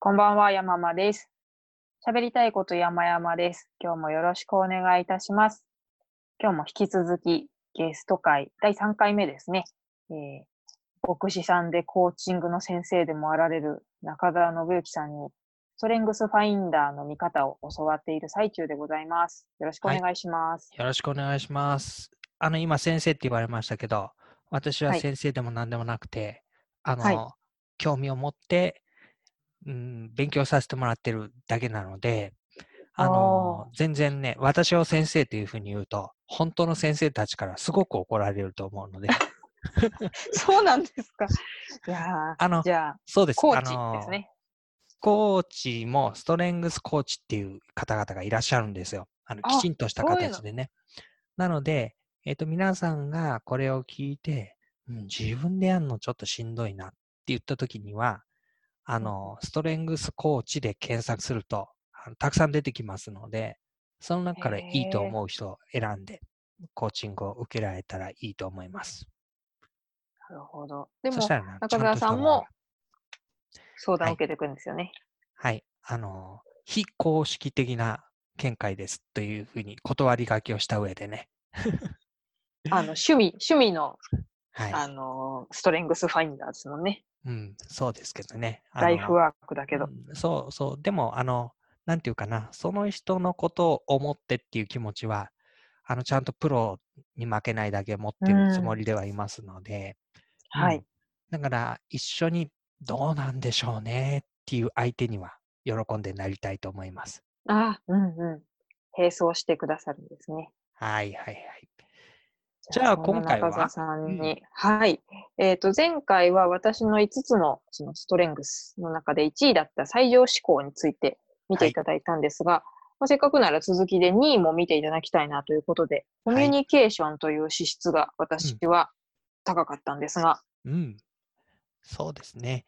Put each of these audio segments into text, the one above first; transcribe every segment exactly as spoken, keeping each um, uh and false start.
こんばんは、やままです。喋りたいことやまやまです。今日もよろしくお願いいたします。今日も引き続きゲスト会だいさんかいめですね。えー、牧師さんでコーチングの先生でもあられる中澤信之さんにストレングスファインダーの見方を教わっている最中でございます。よろしくお願いします。はい、よろしくお願いします。あの今先生って言われましたけど、私は先生でも何でもなくて、はい、あの、はい、興味を持ってうん、勉強させてもらってるだけなので、あの全然ね、私を先生というふうに言うと本当の先生たちからすごく怒られると思うのでそうなんですか。いやあのじゃあそうです、コーチですね。コーチもストレングスコーチっていう方々がいらっしゃるんですよ。あのきちんとした形でね。なので、えーと、皆さんがこれを聞いて、うん、自分でやるのちょっとしんどいなって言った時にはあのストレングスコーチで検索するとたくさん出てきますので、その中からいいと思う人を選んでコーチングを受けられたらいいと思います。なるほど。でも中澤さんも相談を受けていくんですよね。はい、はい、あの非公式的な見解ですというふうに断り書きをした上でねあの趣味趣味の、はい、あのストレングスファインダーですもんね。うん、そうですけどね。ライフワークだけど、うん、そうそう。でもあのなんていうかな、その人のことを思ってっていう気持ちはあのちゃんとプロに負けないだけ持ってるつもりではいますので、うん、はい、だから一緒にどうなんでしょうねっていう相手には喜んでなりたいと思います。あ、うんうん、並走してくださるんですね。はいはいはい。じゃあ今回は中澤さんに、うん、はい、えっと前回は私のいつつ の, そのストレングスの中でいちいだった最上思考について見ていただいたんですが、はい、まあ、せっかくなら続きでにいも見ていただきたいなということで、コミュニケーションという資質が私は高かったんですが、うん、うん、そうですね。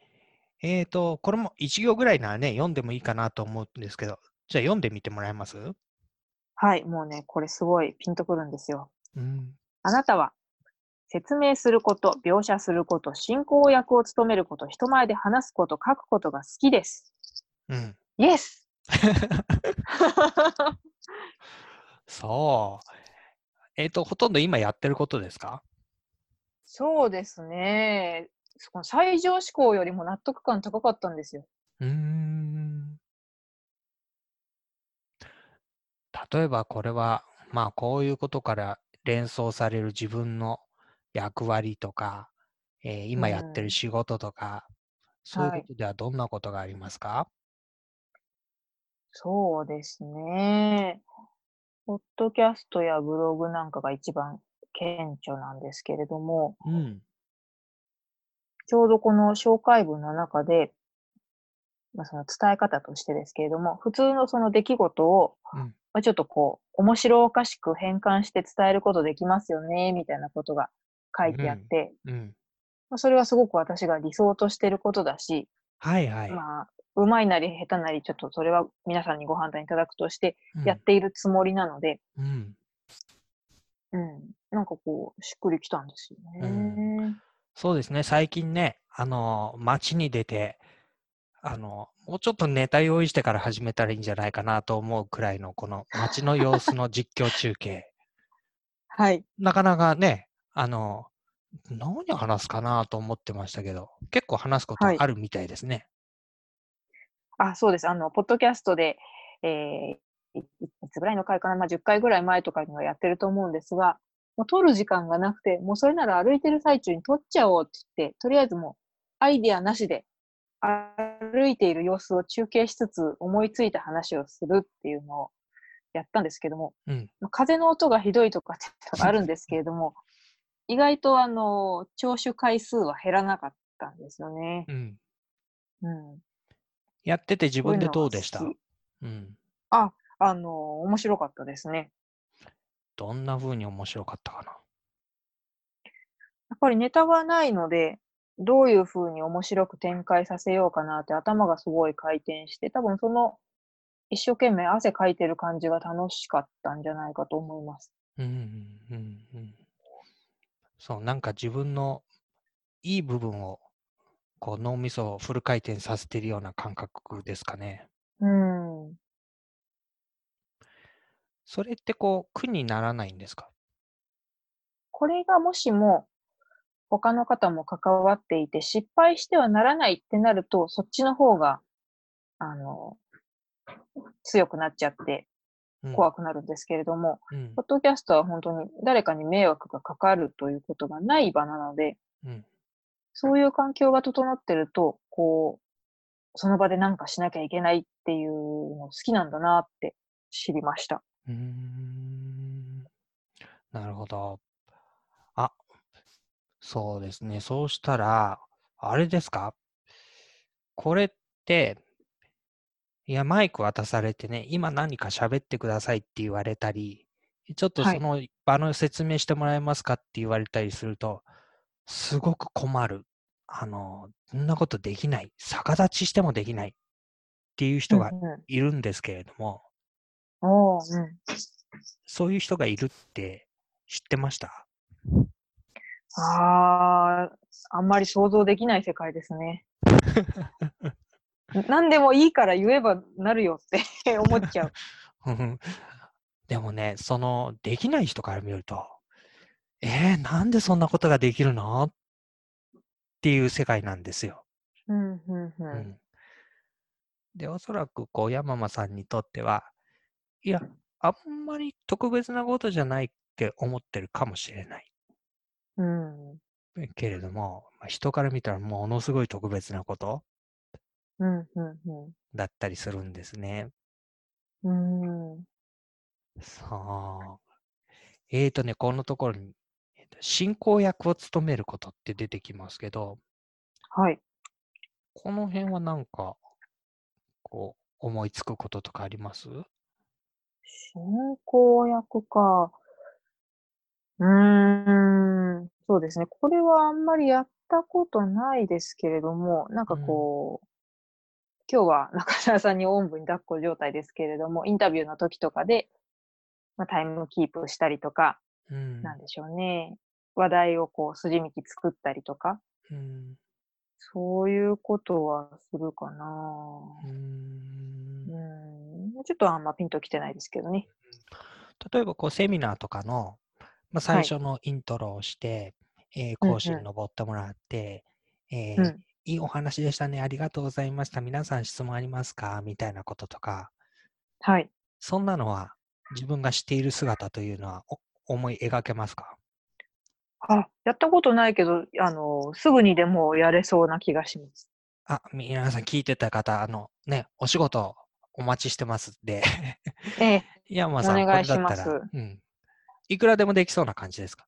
えっとこれもいち行ぐらいならね読んでもいいかなと思うんですけど、じゃあ読んでみてもらえます？はい、もうね、これすごいピンとくるんですよ。うん、あなたは説明すること、描写すること、進行役を務めること、人前で話すこと、書くことが好きです。うん。イエスそう。えっと、ほとんど今やってることですか？そうですね。その最上思考よりも納得感高かったんですよ。うーん。例えばこれは、まあこういうことから連想される自分の役割とか、えー、今やってる仕事とか、うん、そういうことではどんなことがありますか？はい、そうですね。ポッドキャストやブログなんかが一番顕著なんですけれども、うん、ちょうどこの紹介文の中で、まあ、その伝え方としてですけれども、普通のその出来事を、うん、まあ、ちょっとこう面白おかしく変換して伝えることできますよねみたいなことが書いてあって、うんうん、まあ、それはすごく私が理想としてることだし、はいはい、まあ、うまいなり下手なりちょっとそれは皆さんにご判断いただくとしてやっているつもりなので、うんうんうん、なんかこうしっくりきたんですよね。うん、そうですね。最近ね、あの街に出てあのもうちょっとネタ用意してから始めたらいいんじゃないかなと思うくらいのこの街の様子の実況中継はい。なかなかね、あの何話すかなと思ってましたけど、結構話すことあるみたいですね。はい、あ、そうです。あのポッドキャストで、えー、いつぐらいの回かな、まあ、じゅっかいぐらい前とかにはやってると思うんですが、もう撮る時間がなくて、もうそれなら歩いてる最中に撮っちゃおうって言って、とりあえずもうアイデアなしで歩いている様子を中継しつつ思いついた話をするっていうのをやったんですけども、うん、風の音がひどいとかってあるんですけれども意外とあの聴取回数は減らなかったんですよね。うんうん、やってて自分でどうでした？うん、あ、あの面白かったですね。どんな風に面白かったかな？やっぱりネタがないのでどういうふうに面白く展開させようかなって頭がすごい回転して、多分その一生懸命汗かいてる感じが楽しかったんじゃないかと思います。うんうんうん。そう、なんか自分のいい部分をこう脳みそをフル回転させているような感覚ですかね。うん。それってこう苦にならないんですか？これがもしも他の方も関わっていて失敗してはならないってなると、そっちの方があの強くなっちゃって怖くなるんですけれども、うん、ポッドキャストは本当に誰かに迷惑がかかるということがない場なので、うん、そういう環境が整ってると、こうその場で何かしなきゃいけないっていうの好きなんだなって知りました。うーん、なるほど。あ、そうですね。そうしたらあれですか？これっていや、マイク渡されてね、今何か喋ってくださいって言われたり、ちょっとその場の説明してもらえますかって言われたりすると、すごく困る。あの、そんなことできない。逆立ちしてもできないっていう人がいるんですけれども、うんうん、そういう人がいるって知ってました？あー、あんまり想像できない世界ですね。何でもいいから言えばなるよって思っちゃう。でもね、そのできない人から見ると、えー、なんでそんなことができるのっていう世界なんですよ。うんうんうんうん、で、おそらくこう山間さんにとっては、いや、あんまり特別なことじゃないって思ってるかもしれない。うん、けれども、人から見たらものすごい特別なこと。うんうんうん、だったりするんですね。うん。そう。えーとね、このところに、えーと、進行役を務めることって出てきますけど、はい。この辺はなんか、こう、思いつくこととかあります？進行役か。うーん、そうですね。これはあんまりやったことないですけれども、なんかこう、うん、今日は中澤さんにおんぶに抱っこ状態ですけれども、インタビューの時とかで、まあ、タイムキープしたりとか、うん、なんでしょうね。話題をこう筋道作ったりとか、うん、そういうことはするかな。うん、うん、ちょっとあんまピンときてないですけどね。例えばこうセミナーとかの、まあ、最初のイントロをして、はい、えー、講師に登ってもらって、うんうん、えーうん、いいお話でしたね。ありがとうございました。皆さん質問ありますか？みたいなこととか。はい。そんなのは自分がしている姿というのは思い描けますか？あ、やったことないけど、あの、すぐにでもやれそうな気がします。あ、皆さん聞いてた方、あのね、お仕事お待ちしてますんで。ええ。山間さん、お願いします。これだったら、うん、いくらでもできそうな感じですか？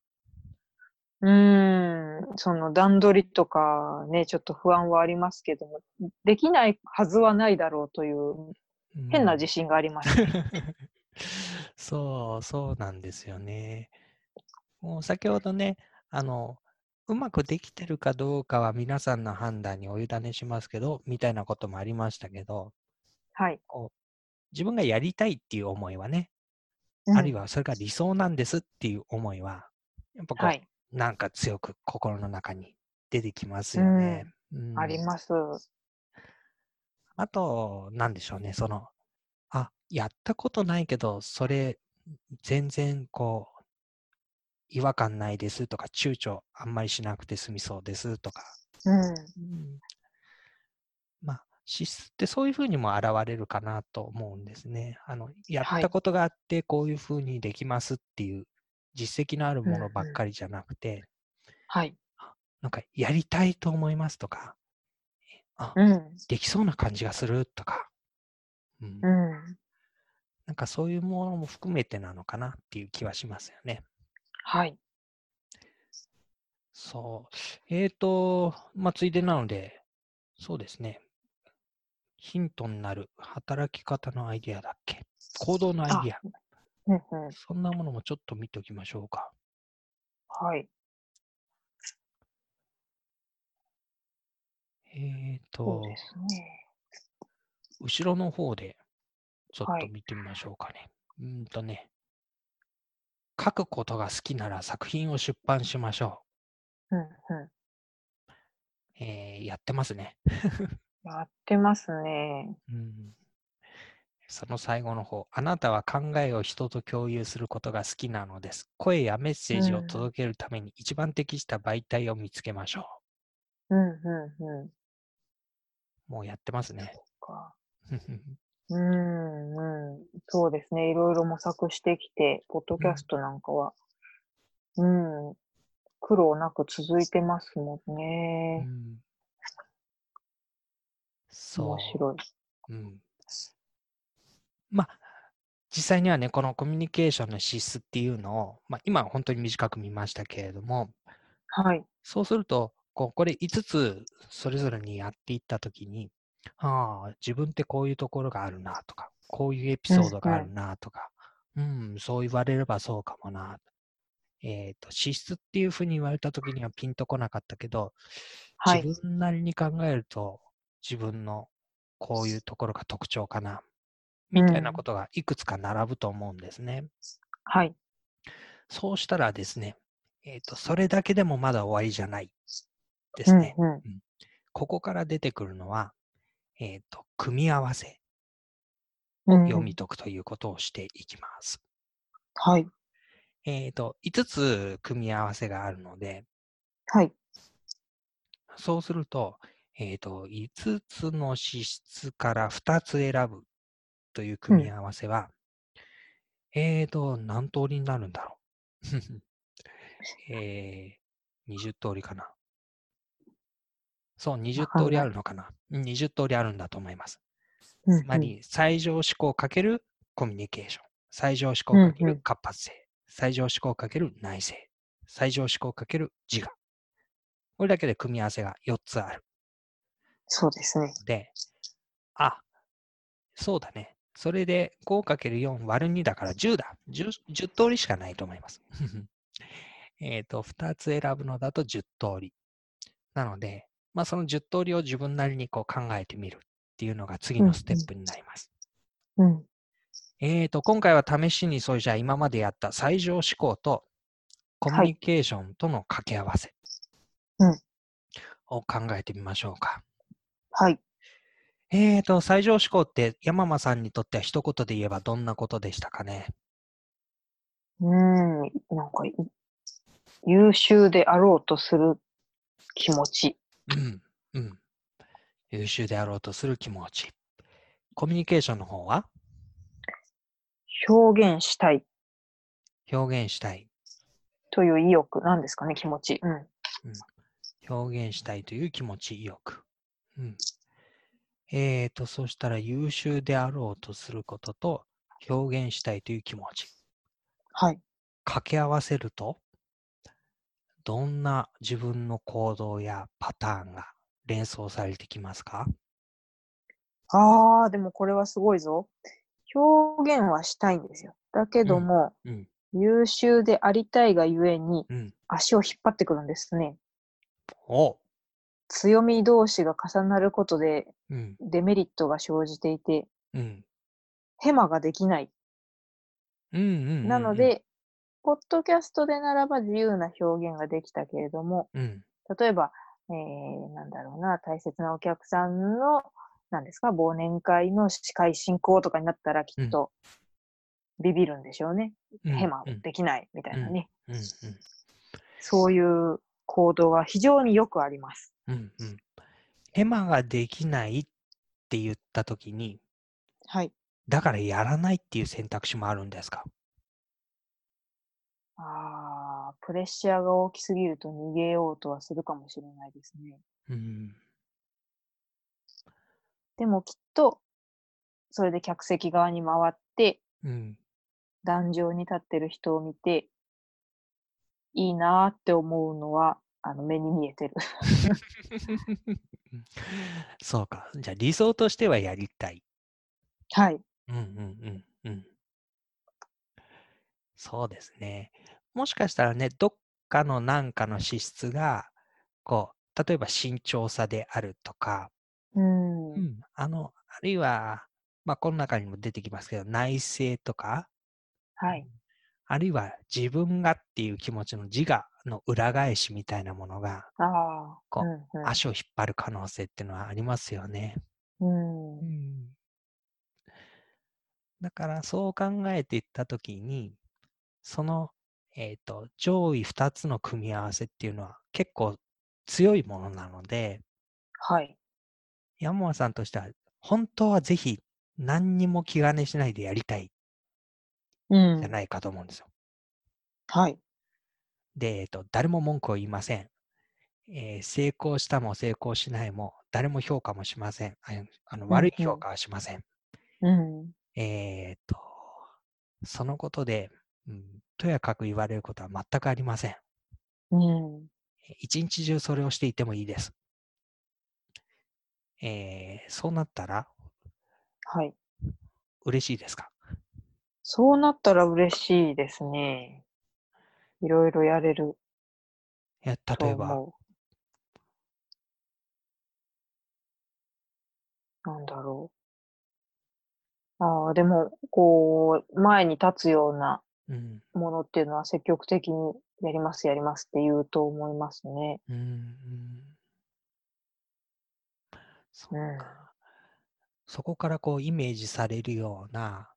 うーん、その段取りとかね、ちょっと不安はありますけども、できないはずはないだろうという変な自信があります、ね。うん、そうそうなんですよね。もう先ほどね、あのうまくできてるかどうかは皆さんの判断にお委ねしますけどみたいなこともありましたけど、はい、こう自分がやりたいっていう思いはね、うん、あるいはそれが理想なんですっていう思いはやっぱこう、はい、なんか強く心の中に出てきますよね、うんうん、あります。あとなんでしょうね、そのあやったことないけどそれ全然こう違和感ないですとか、躊躇あんまりしなくて済みそうですとか、うんうん、まあ資質ってそういうふうにも現れるかなと思うんですね。あのやったことがあってこういうふうにできますっていう、はい、実績のあるものばっかりじゃなくて、うんうん、はい、なんかやりたいと思いますとか、あ、うん、できそうな感じがするとか、うんうん、なんかそういうものも含めてなのかなっていう気はしますよね。はい。そう。えーと、まあ、ついでなので、そうですね。ヒントになる働き方のアイデアだっけ？行動のアイデア。うんうん、そんなものもちょっと見ておきましょうか。はい。えっと、そうですね、後ろの方でちょっと見てみましょうかね。はい、うんとね、書くことが好きなら作品を出版しましょう。うんうん、えー、はい、やってますね。やってますね。うん。その最後の方、あなたは考えを人と共有することが好きなのです。声やメッセージを届けるために一番適した媒体を見つけましょう。うんうんうん。もうやってますね。そうか。うんうん。そうですね。いろいろ模索してきて、ポッドキャストなんかは、うん、うん、苦労なく続いてますもんね。うん、そう。面白い。うん。まあ、実際にはね、このコミュニケーションの資質っていうのを、まあ、今は本当に短く見ましたけれども、はい、そうするとこう、これいつつそれぞれにやっていったときに、ああ、自分ってこういうところがあるなとか、こういうエピソードがあるなとか、うん、うん、そう言われればそうかもな、えーと、資質っていうふうに言われたときにはピンとこなかったけど、はい、自分なりに考えると、自分のこういうところが特徴かな、みたいなことがいくつか並ぶと思うんですね。うん、はい。そうしたらですね、えっと、それだけでもまだ終わりじゃないですね。うんうんうん、ここから出てくるのは、えっと、組み合わせを読み解くということをしていきます。うん、はい。えっと、いつつ組み合わせがあるので、はい。そうすると、えっと、いつつの資質からふたつ選ぶという組み合わせは、うん、えーと、何通りになるんだろう。えー、にじゅっとおりかな。そう、にじゅっとおりあるのかな。にじゅっとおりあるんだと思います。うんうん、つまり、最上思考かけるコミュニケーション、最上思考かける活発性、うんうん、最上思考かける内省、最上思考かける自我。これだけで組み合わせがよっつある。そうですね。で、あ、そうだね。それで ごかけるよんわるに だからじゅうだ。じゅう、 じゅう通りしかないと思います。えっと、ふたつ選ぶのだとじゅっとおり。なので、まあ、そのじゅっとおりを自分なりにこう考えてみるっていうのが次のステップになります。うんうん、えっと、今回は試しにそれじゃあ今までやった最上思考とコミュニケーションとの掛け合わせを考えてみましょうか。はい。はいえーと、最上思考って山間さんにとっては一言で言えばどんなことでしたかね。うーん、なんか優秀であろうとする気持ち。うん、うん。優秀であろうとする気持ち。コミュニケーションの方は？表現したい。表現したい。という意欲、なんですかね、気持ち。うん。うん、表現したいという気持ち、意欲。うん。えーと、そしたら優秀であろうとすることと表現したいという気持ち。はい。掛け合わせると、どんな自分の行動やパターンが連想されてきますか？あー、でもこれはすごいぞ。表現はしたいんですよ。だけども、うんうん、優秀でありたいがゆえに、うん、足を引っ張ってくるんですね。お。強み同士が重なることでデメリットが生じていて、うん、ヘマができない、うんうんうんうん、なのでポッドキャストでならば自由な表現ができたけれども、うん、例えば、えー、なんだろうな、大切なお客さんのなんですか、忘年会の司会進行とかになったらきっとビビるんでしょうね、うん、ヘマできないみたいなね、うんうんうんうん、そういう行動は非常によくあります。うんうん、ヘマができないって言ったときに、はい、だからやらないっていう選択肢もあるんですか？ああ、プレッシャーが大きすぎると逃げようとはするかもしれないですね。うん、でもきっとそれで客席側に回って、うん、壇上に立ってる人を見ていいなって思うのはあの目に見えてるそうか。じゃあ理想としてはやりたい。はい。うんうんうんうん。そうですね。もしかしたらね、どっかのなんかの資質がこう、例えば慎重さであるとか、うん、うん、あのあるいはまあこの中にも出てきますけど、内省とか、はい。あるいは自分がっていう気持ちの自我の裏返しみたいなものがあこう、うんうん、足を引っ張る可能性っていうのはありますよね、うんうん、だからそう考えていったときにその、えーと、上位ふたつの組み合わせっていうのは結構強いものなので、はい、山本さんとしては本当はぜひ何にも気兼ねしないでやりたいじゃないかと思うんですよ、うん、はいで、えっと、誰も文句を言いません、えー、成功したも成功しないも誰も評価もしません、あの悪い評価はしません、うんうん、えー、っとそのことで、うん、とやかく言われることは全くありません、うん、一日中それをしていてもいいです、えー、そうなったらはい嬉しいですか？そうなったら嬉しいですね。いろいろやれる。いや、例えばなんだろう。ああ、でもこう前に立つようなものっていうのは積極的にやりますやりますって言うと思いますね。うん、うん、そうか、うん、そこからこうイメージされるような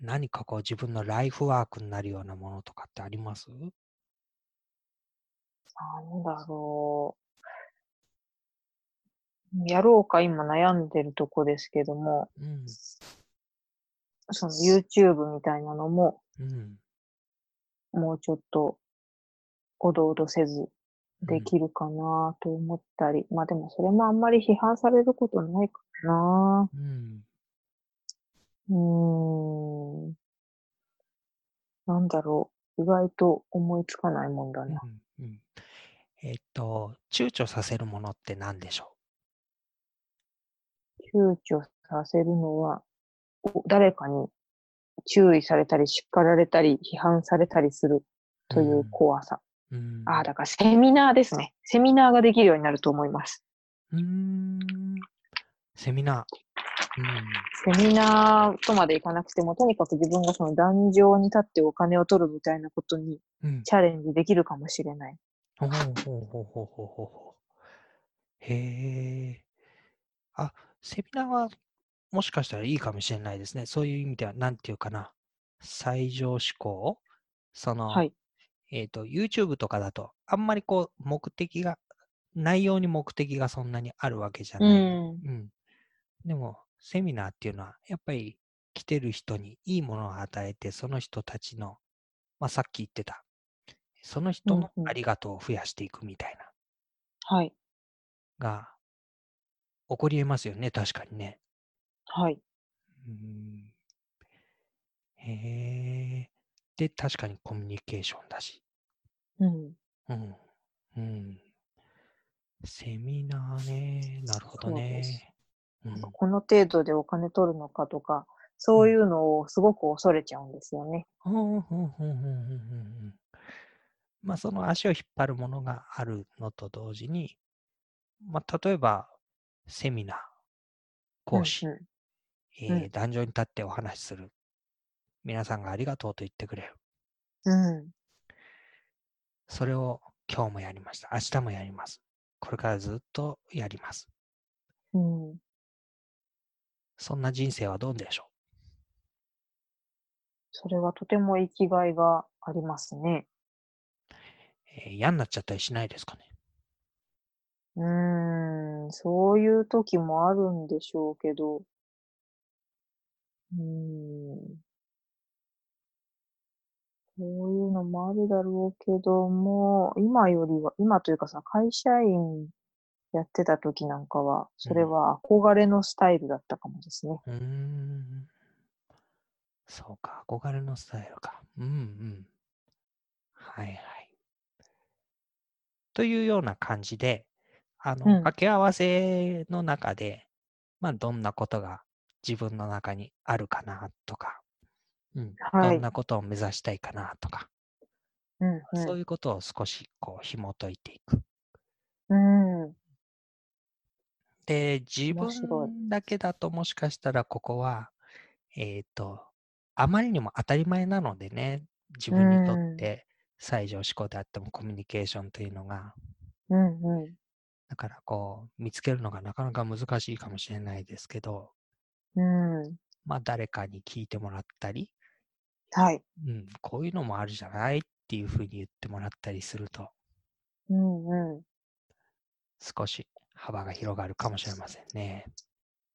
何かこう自分のライフワークになるようなものとかってあります？なんだろう、やろうか今悩んでるとこですけども、うん、その YouTube みたいなのも、うん、もうちょっとおどおどせずできるかなと思ったり、うん、まあでもそれもあんまり批判されることないかな、うんうーん、なんだろう、意外と思いつかないもんだな、うんうん、えっと躊躇させるものって何でしょう？躊躇させるのは誰かに注意されたり叱られたり批判されたりするという怖さ、うんうん、ああ、だからセミナーですね。セミナーができるようになると思います。うーん、セミナー、うん、セミナーとまでいかなくてもとにかく自分がその壇上に立ってお金を取るみたいなことにチャレンジできるかもしれない、うん、ほうほうほうほうほうほう、へえ。あ、セミナーはもしかしたらいいかもしれないですね。そういう意味ではなんていうかな、最上志向、その、はい、えーと YouTube とかだとあんまりこう目的が内容に目的がそんなにあるわけじゃない、うんうん、でもセミナーっていうのはやっぱり来てる人にいいものを与えてその人たちの、まあ、さっき言ってたその人のありがとうを増やしていくみたいな、うんうん、はいが起こり得ますよね。確かにね。はい、うーん、へえ。で確かにコミュニケーションだし、うんうんうんセミナーね。なるほどね。うん、この程度でお金取るのかとかそういうのをすごく恐れちゃうんですよね。まあその足を引っ張るものがあるのと同時に、まあ、例えばセミナー、講師、うんうんえーうん、壇上に立ってお話しする、皆さんがありがとうと言ってくれる、うん、それを今日もやりました、明日もやります、これからずっとやります、うんそんな人生はどうでしょう？それはとても生きがいがありますね。えー、嫌になっちゃったりしないですかね？うーん、そういう時もあるんでしょうけど、うーん、こういうのもあるだろうけども、今よりは、今というかさ、会社員やってた時なんかはそれは憧れのスタイルだったかもですね。うーん、そうか、憧れのスタイルか。うんうんはいはいというような感じで、あの、うん、掛け合わせの中で、まあ、どんなことが自分の中にあるかなとか、うんはい、どんなことを目指したいかなとか、うんうん、そういうことを少しこう紐解いていく。うんで、自分だけだともしかしたらここは、えっと、あまりにも当たり前なのでね、自分にとって最上思考であってもコミュニケーションというのが、うんうん、だからこう見つけるのがなかなか難しいかもしれないですけど、うん、まあ誰かに聞いてもらったり、はい、うん、こういうのもあるじゃないっていうふうに言ってもらったりすると、うんうん、少し幅が広がるかもしれませんね。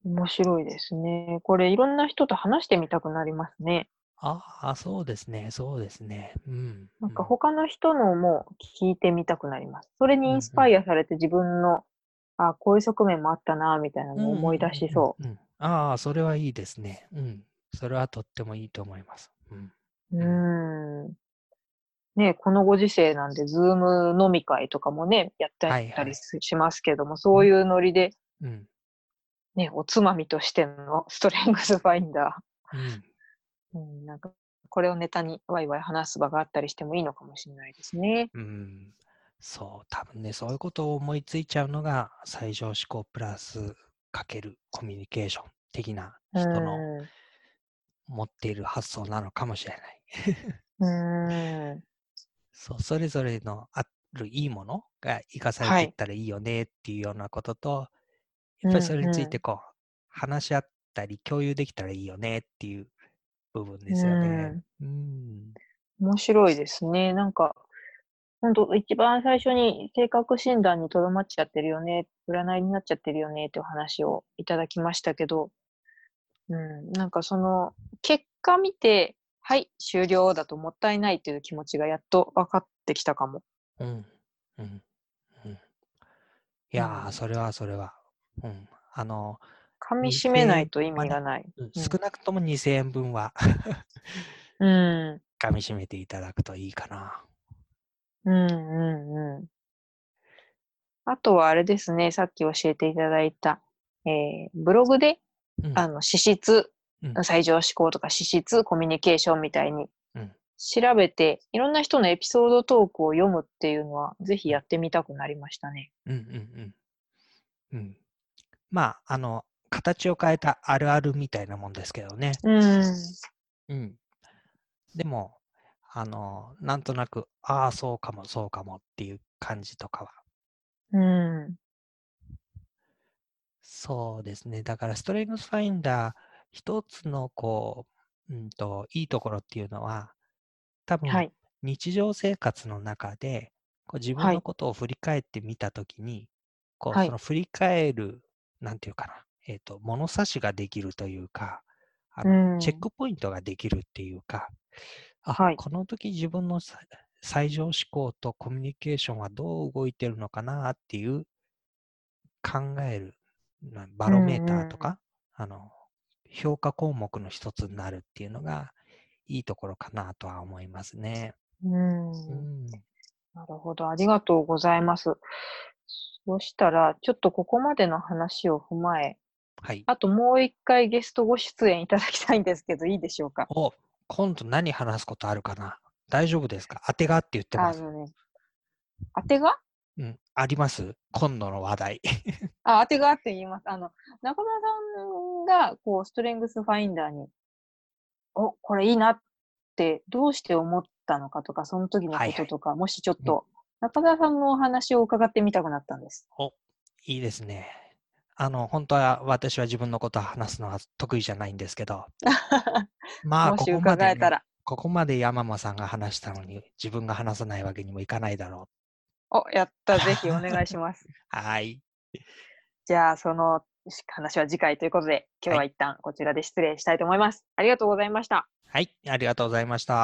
面白いですね。これいろんな人と話してみたくなりますね。ああ、そうですね、そうですね。うん、なんか他の人のも聞いてみたくなります。それにインスパイアされて自分の、うん、あこういう側面もあったなみたいなのを思い出しそう。うんうんうん、ああ、それはいいですね。うん、それはとってもいいと思います。うん。うんうんね、このご時世なんで Zoom 飲み会とかもねやったりしますけども、はいはい、そういうノリで、うんうんね、おつまみとしてのストレングスファインダー。うんうん、なんかこれをネタにワイワイ話す場があったりしてもいいのかもしれないですね。うん、そう、多分ね、そういうことを思いついちゃうのが最上思考プラスかけるコミュニケーション的な人の持っている発想なのかもしれない。うんそう、それぞれのあるいいものが生かされていったらいいよねっていうようなことと、はい、やっぱりそれについてこう、うんうん、話し合ったり共有できたらいいよねっていう部分ですよね。うんうん、面白いですね。なんか本当一番最初に性格診断にとどまっちゃってるよね、占いになっちゃってるよねっていう話をいただきましたけど、うん、なんかその結果見てはい終了だともったいないという気持ちがやっと分かってきたかも。うんうんうん、いやー、うん、それはそれは、うん、あの噛み締めないと意味がない、うん、少なくともにせんえんぶんは、うん、噛み締めていただくといいかな。うんうんうん。あとはあれですね、さっき教えていただいた、えー、ブログで、うん、あの資質、うん、最上思考とか資質コミュニケーションみたいに調べて、うん、いろんな人のエピソードトークを読むっていうのはぜひやってみたくなりましたね。うんうんうん。うん、まああの形を変えたあるあるみたいなもんですけどね。うん。うん。でも、あの、なんとなく、ああ、そうかも、そうかもっていう感じとかは。うん。そうですね。だから、ストレングスファインダー、一つの、こう、うんと、いいところっていうのは、多分、はい、日常生活の中で、こう自分のことを振り返ってみたときに、はい、こう、その振り返る、なんていうかな。えーと、物差しができるというか、あの、うん、チェックポイントができるっていうか、あ、はい、この時自分の最上思考とコミュニケーションはどう動いてるのかなっていう考えるバロメーターとか、うんうん、あの評価項目の一つになるっていうのがいいところかなとは思いますね。うんうん、なるほど、ありがとうございます。そうしたらちょっとここまでの話を踏まえ、はい、あともう一回ゲストご出演いただきたいんですけど、いいでしょうか。お、今度何話すことあるかな。大丈夫ですか。当てがって言ってます。あのね、当てが？うん、あります。今度の話題。あ、当てがって言います。あの中村さんがこうストレングスファインダーに、お、これいいなってどうして思ったのかとか、その時のこととか、はいはい、もしちょっと中村さんのお話を伺ってみたくなったんです。お、いいですね。あの本当は私は自分のことを話すのは得意じゃないんですけどまあここまで、ね、ここまで山間さんが話したのに自分が話さないわけにもいかないだろう。お、やった、ぜひお願いしますはい、じゃあその話は次回ということで、今日は一旦こちらで失礼したいと思います、はい、ありがとうございました。はい、ありがとうございました。